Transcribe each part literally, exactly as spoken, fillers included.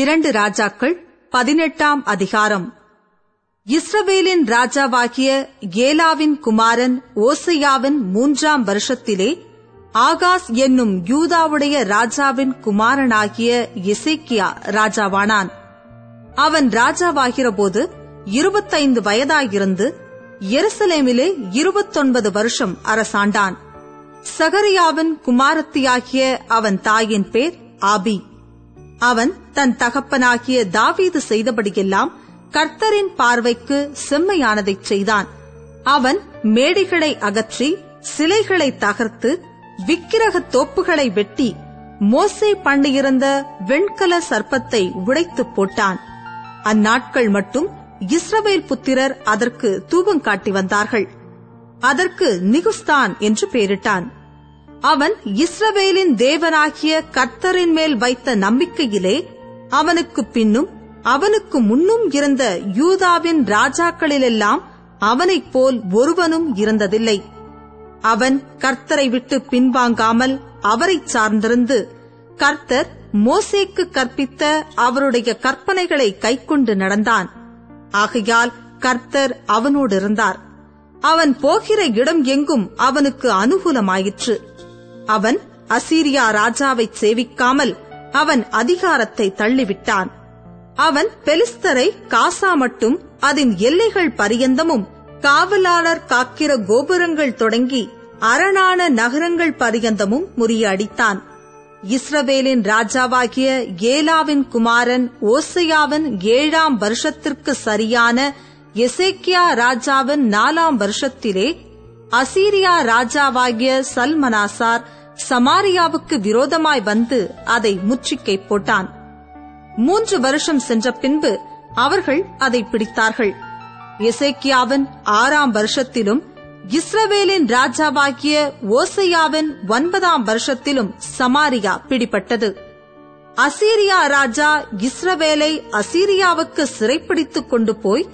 இரண்டு ராஜாக்கள் பதினெட்டாம் அதிகாரம். இஸ்ரவேலின் ராஜாவாகிய ஏலாவின் குமாரன் ஓசேயாவின் மூன்றாம் வருஷத்திலே ஆகாஸ் என்னும் யூதாவுடைய ராஜாவின் குமாரனாகிய எசேக்கியா ராஜாவானான். அவன் ராஜாவாகிறபோது இருபத்தைந்து வயதாயிருந்து எருசலேமிலே இருபத்தொன்பது வருஷம் அரசாண்டான். சகரியாவின் குமாரத்தியாகிய அவன் தாயின் பேர் ஆபி. அவன் தன் தகப்பனாகிய தாவீது செய்தபடியெல்லாம் கர்த்தரின் பார்வைக்கு செம்மையானதைச் செய்தான். அவன் மேடைகளை அகற்றி, சிலைகளை தகர்த்து, விக்கிரகத் தோப்புகளை வெட்டி, மோசே பண்ணியிருந்த வெண்கல சர்ப்பத்தை உடைத்து போட்டான். அந்நாட்கள் மட்டும் இஸ்ரவேல் புத்திரர் அதற்கு தூபங்காட்டி வந்தார்கள். அதற்கு நிகுஸ்தான் என்று பெயரிட்டான். அவன் இஸ்ரவேலின் தேவனாகிய கர்த்தரின் மேல் வைத்த நம்பிக்கையிலே அவனுக்கு பின்னும் அவனுக்கு முன்னும் இருந்த யூதாவின் ராஜாக்களிலெல்லாம் அவனைப் போல் ஒருவனும் இருந்ததில்லை. அவன் கர்த்தரை விட்டு பின்வாங்காமல் அவரை சார்ந்திருந்து கர்த்தர் மோசேக்கு கற்பித்த அவருடைய கற்பனைகளை கைக்கொண்டு நடந்தான். ஆகையால் கர்த்தர் அவனோடு இருந்தார். அவன் போகிற இடம் எங்கும் அவனுக்கு அனுகூலமாயிற்று. அவன் அசீரியா ராஜாவை சேவிக்காமல் அவன் அதிகாரத்தை தள்ளிவிட்டான். அவன் பெலிஸ்தரை காசா மட்டும் அதன் எல்லைகள் பரியந்தமும் காவலாளர் காக்கிற கோபுரங்கள் தொடங்கி அரணான நகரங்கள் பரியந்தமும் முறியடித்தான். இஸ்ரவேலின் ராஜாவாகிய ஏலாவின் குமாரன் ஓசேயாவின் ஏழாம் வருஷத்திற்கு சரியான எசேக்கியா ராஜாவின் நாலாம் வருஷத்திலே அசீரியா ராஜாவாகிய சல்மனாசார் சமாரியாவுக்கு விரோதமாய் வந்து அதை முற்றுகை போட்டான். மூன்று வருஷம் சென்ற பின்பு அவர்கள் அதை பிடித்தார்கள். எசேக்கியாவின் ஆறாம் வருஷத்திலும் இஸ்ரவேலின் ராஜாவாகிய ஓசேயாவின் ஒன்பதாம் வருஷத்திலும் சமாரியா பிடிபட்டது. அசீரியா ராஜா இஸ்ரவேலை அசீரியாவுக்கு சிறைப்பிடித்துக் கொண்டு போய்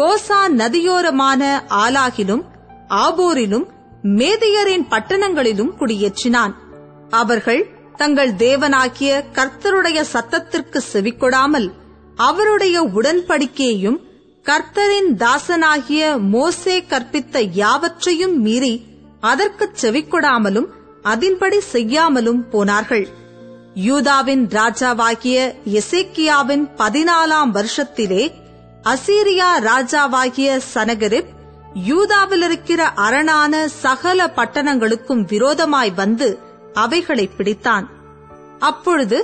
கோசா நதியோரமான ஆலாகிலும் ஆபோரிலும் மேதையரின் பட்டணங்களிலும் குடியேற்றினான். அவர்கள் தங்கள் தேவனாகிய கர்த்தருடைய சத்தத்திற்கு செவிக்கொடாமல் அவருடைய உடன்படிக்கையையும் கர்த்தரின் தாசனாகிய மோசே கற்பித்த யாவற்றையும் மீறி அதற்குச் செவிக்கொடாமலும் அதின்படி செய்யாமலும் போனார்கள். யூதாவின் ராஜாவாகிய எசேக்கியாவின் பதினாலாம் வருஷத்திலே அசீரியா ராஜாவாகிய சனகரிப் யூதாவிலிருக்கிற அரணான சகல பட்டணங்களுக்கும் விரோதமாய் வந்து அவைகளை பிடித்தான். அப்பொழுது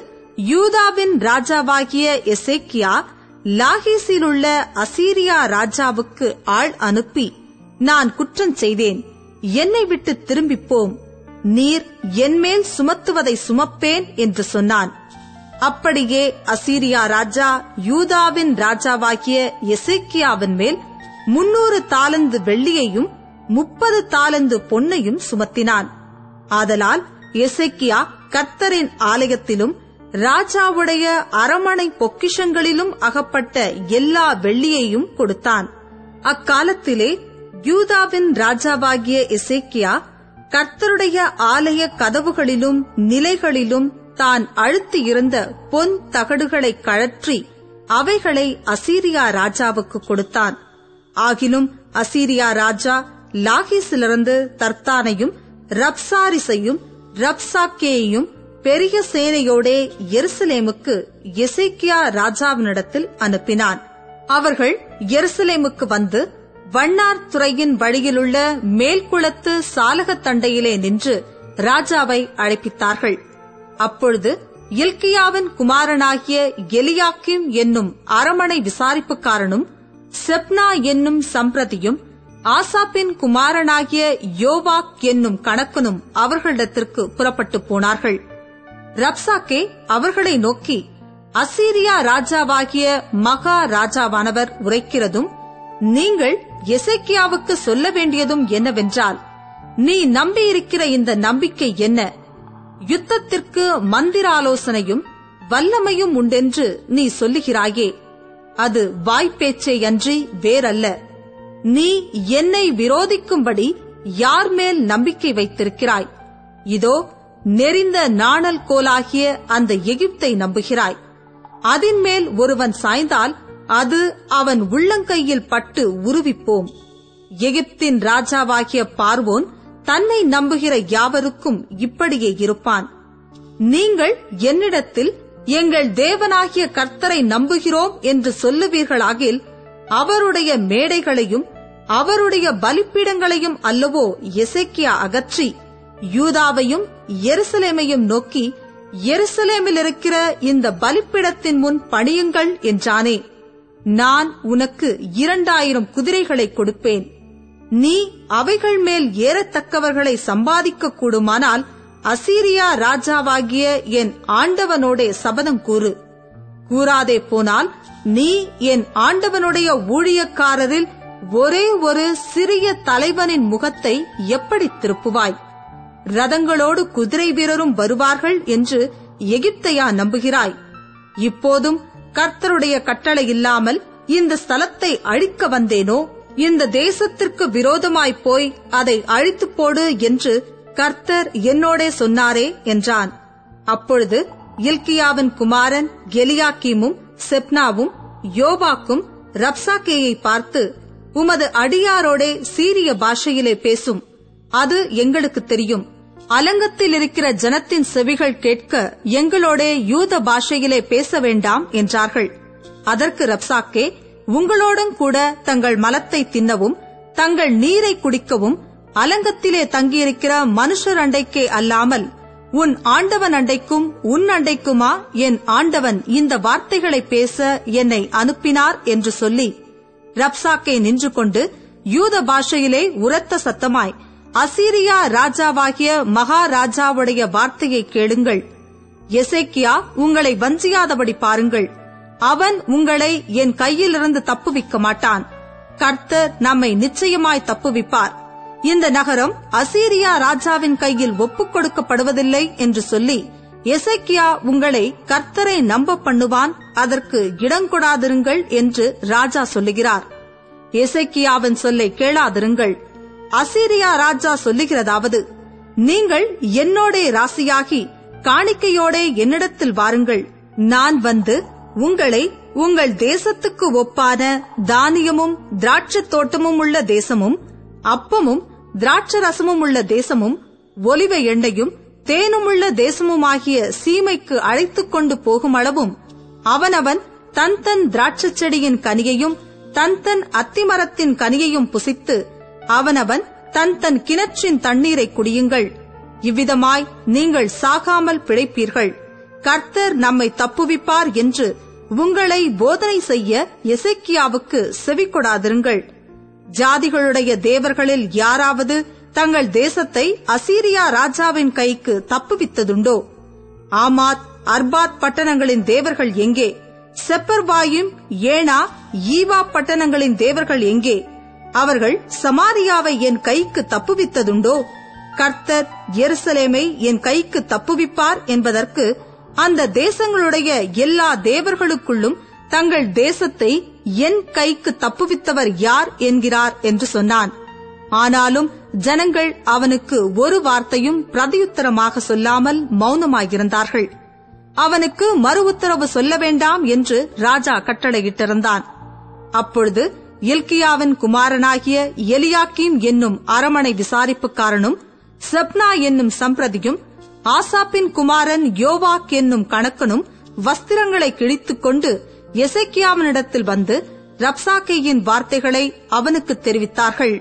யூதாவின் ராஜாவாகிய எசேக்கியா லாகிசிலுள்ள அசீரியா ராஜாவுக்கு ஆள் அனுப்பி, நான் குற்றம் செய்தேன், என்னை விட்டு திரும்பிப்போம், நீர் என்மேல் சுமத்துவதை சுமப்பேன் என்று சொன்னான். அப்படியே அசீரியா ராஜா யூதாவின் ராஜாவாகிய எசேக்கியாவின் மேல் முன்னூறு தாலந்து வெள்ளியையும் முப்பது தாலந்து பொன்னையும் சுமத்தினான். ஆதலால் எசேக்கியா கர்த்தரின் ஆலயத்திலும் ராஜாவுடைய அரமனை பொக்கிஷங்களிலும் அகப்பட்ட எல்லா வெள்ளியையும் கொடுத்தான். அக்காலத்திலே யூதாவின் ராஜாவாகிய எசேக்கியா கர்த்தருடைய ஆலய கதவுகளிலும் நிலைகளிலும் தான் அழுத்தியிருந்த பொன் தகடுகளை கழற்றி அவைகளை அசீரியா ராஜாவுக்கு கொடுத்தான். ஆகிலும் அசீரியா ராஜா லாகிசிலிருந்து தர்த்தானையும் ரப்சாரிசையும் ரப்சாக்கேயையும் பெரிய சேனையோடே எருசலேமுக்கு எசேக்கியா ராஜாவினிடத்தில் அனுப்பினான். அவர்கள் எருசலேமுக்கு வந்து வண்ணார் துறையின் வழியிலுள்ள மேல்குளத்து சாலகத் தண்டையிலே நின்று ராஜாவை அழைப்பித்தார்கள். அப்பொழுது எல்கியாவின் குமாரனாகிய எலியாக்கிம் என்னும் அரமனை விசாரிப்புக்காரனும் செப்னா என்னும் சம்பிரதியும் ஆசாப்பின் குமாரனாகிய யோவாக் என்னும் கணக்கனும் அவர்களிடத்திற்கு புறப்பட்டு போனார்கள். ரப்சாக்கே அவர்களை நோக்கி, அசீரியா ராஜாவாகிய மகா ராஜாவானவர் உரைக்கிறதும் நீங்கள் எசேக்கியாவுக்கு சொல்ல வேண்டியதும் என்னவென்றால், நீ நம்பியிருக்கிற இந்த நம்பிக்கை என்ன? யுத்தத்திற்கு மந்திராலோசனையும் வல்லமையும் உண்டென்று நீ சொல்லுகிறாயே, அது வாய்ப்பேச்சேயன்றி வேறல்ல. நீ என்னை விரோதிக்கும்படி யார் மேல் நம்பிக்கை வைத்திருக்கிறாய்? இதோ, நெறிந்த நாணல் கோலாகிய அந்த எகிப்தை நம்புகிறாய். அதன் மேல் ஒருவன் சாய்ந்தால் அது அவன் உள்ளங்கையில் பட்டு உருவிப்போம். எகிப்தின் ராஜாவாகிய பார்வோன் தன்னை நம்புகிற யாவருக்கும் இப்படியே இருப்பான். நீங்கள் என்னிடத்தில் எங்கள் தேவனாகிய கர்த்தரை நம்புகிறோம் என்று சொல்லுவீர்களாகில் அவருடைய மேடைகளையும் அவருடைய பலிப்பீடங்களையும் அல்லவோ எசேக்கியா அகற்றி யூதாவையும் எருசலேமையும் நோக்கி, எருசலேமில் இருக்கிற இந்த பலிப்பீடத்தின் முன் பணியுங்கள் என்றானே. நான் உனக்கு இரண்டாயிரம் குதிரைகளை கொடுப்பேன். நீ அவைகள் மேல் ஏறத்தக்கவர்களை சம்பாதிக்க கூடுமானால் அசீரியா ராஜாவாகிய என் ஆண்டவனோடே சபதம் கூறு. கூறாதே போனால் நீ என் ஆண்டவனுடைய ஊழியக்காரரில் ஒரே ஒரு சிறிய தலைவனின் முகத்தை எப்படி திருப்புவாய்? ரதங்களோடு குதிரை வீரரும் வருவார்கள் என்று எகிப்தையா நம்புகிறாய்? இப்போதும் கர்த்தருடைய கட்டளை இல்லாமல் இந்த ஸ்தலத்தை அழிக்க வந்தேனோ? இந்த தேசத்திற்கு விரோதமாய்ப் போய் அதை அழித்து போடு என்று கர்த்தர் என்னோடே சொன்னாரே என்றான். அப்பொழுது எல்கியாவின் குமாரன் எலியாக்கிமும் செப்னாவும் யோவாக்கும் ரப்சாக்கேயை பார்த்து, உமது அடியாரோடே சீரிய பாஷையிலே பேசும், அது எங்களுக்கு தெரியும். அலங்கத்தில் இருக்கிற ஜனத்தின் செவிகள் கேட்க எங்களோடே யூத பாஷையிலே பேச வேண்டாம் என்றார்கள். அதற்கு ரப்சாக்கே, உங்களோடும் கூட தங்கள் மலத்தை தின்னவும் தங்கள் நீரை குடிக்கவும் அலங்கத்திலே தங்கியிருக்கிற மனுஷர் அண்டைக்கே அல்லாமல் உன் ஆண்டவன் அண்டைக்கும் உன் அண்டைக்குமா என் ஆண்டவன் இந்த வார்த்தைகளை பேச என்னை அனுப்பினார் என்று சொல்லி, ரப்சாக்கே நின்று கொண்டு யூத பாஷையிலே உரத்த சத்தமாய், அசீரியா ராஜாவாகிய மகாராஜாவுடைய வார்த்தையை கேளுங்கள். எசேக்கியா உங்களை வஞ்சியாதபடி பாருங்கள். அவன் உங்களை என் கையிலிருந்து தப்புவிக்க மாட்டான். கர்த்தர் நம்மை நிச்சயமாய் தப்புவிப்பார். இந்த நகரம் அசீரியா ராஜாவின் கையில் ஒப்புக் கொடுக்கப்படுவதில்லை என்று சொல்லி எசேக்கியா உங்களை கர்த்தரை நம்ப பண்ணுவான். அதற்கு இடங்கொடாதிருங்கள் என்று ராஜா சொல்லுகிறார். எசேக்கியாவின் சொல்லை கேளாதிருங்கள். அசீரியா ராஜா சொல்லுகிறதாவது, நீங்கள் என்னோடே ராசியாகி காணிக்கையோடே என்னிடத்தில் வாருங்கள். நான் வந்து உங்களை உங்கள் தேசத்துக்கு ஒப்பான தானியமும் திராட்சை தோட்டமும் உள்ள தேசமும் அப்பமும் திராட்சரசமும் உள்ள தேசமும் ஒலிவ எண்ணெயும் தேனுமுள்ள தேசமுமாகிய சீமைக்கு அழைத்துக் கொண்டு போகுமளவும் அவனவன் தன் தன் திராட்சை செடியின் கனியையும் தன் தன் அத்திமரத்தின் கனியையும் புசித்து அவனவன் தன் தன் கிணற்றின் தண்ணீரை குடியுங்கள். இவ்விதமாய் நீங்கள் சாகாமல் பிழைப்பீர்கள். கர்த்தர் நம்மை தப்புவிப்பார் என்று உங்களை போதனை செய்ய எசேக்கியாவுக்கு செவிக்கொடாதிருங்கள். ஜாதிகளுடைய தேவர்களில் யாராவது தங்கள் தேசத்தை அசீரியா ராஜாவின் கைக்கு தப்புவித்ததுண்டோ? ஆமாத் அர்பாத் பட்டணங்களின் தேவர்கள் எங்கே? செப்பர்வாயும் ஏனா ஈவா பட்டணங்களின் தேவர்கள் எங்கே? அவர்கள் சமாரியாவை என் கைக்கு தப்புவித்ததுண்டோ? கர்த்தர் எருசலேமை என் கைக்கு தப்புவிப்பார் என்பதற்கு அந்த தேசங்களுடைய எல்லா தேவர்களுக்குள்ளும் தங்கள் தேசத்தை என் கைக்கு தப்புவித்தவர் யார் என்கிறார் என்று சொன்னான். ஆனாலும் ஜனங்கள் அவனுக்கு ஒரு வார்த்தையும் பிரதியுத்தரமாக சொல்லாமல் மௌனமாயிருந்தார்கள். அவனுக்கு மறு உத்தரவு சொல்ல வேண்டாம் என்று ராஜா கட்டளையிட்டிருந்தான். அப்பொழுது எல்கியாவின் குமாரனாகிய எலியாக்கிம் என்னும் அரமனை விசாரிப்புக்காரனும் செப்னா என்னும் சம்பிரதியும் ஆசாப்பின் குமாரன் யோவாக் என்னும் கணக்கனும் வஸ்திரங்களை கிழித்துக் கொண்டு எசேக்கியாவினிடத்தில் வந்து ரப்சாக்கேயின் வார்த்தைகளை அவனுக்கு தெரிவித்தார்கள்.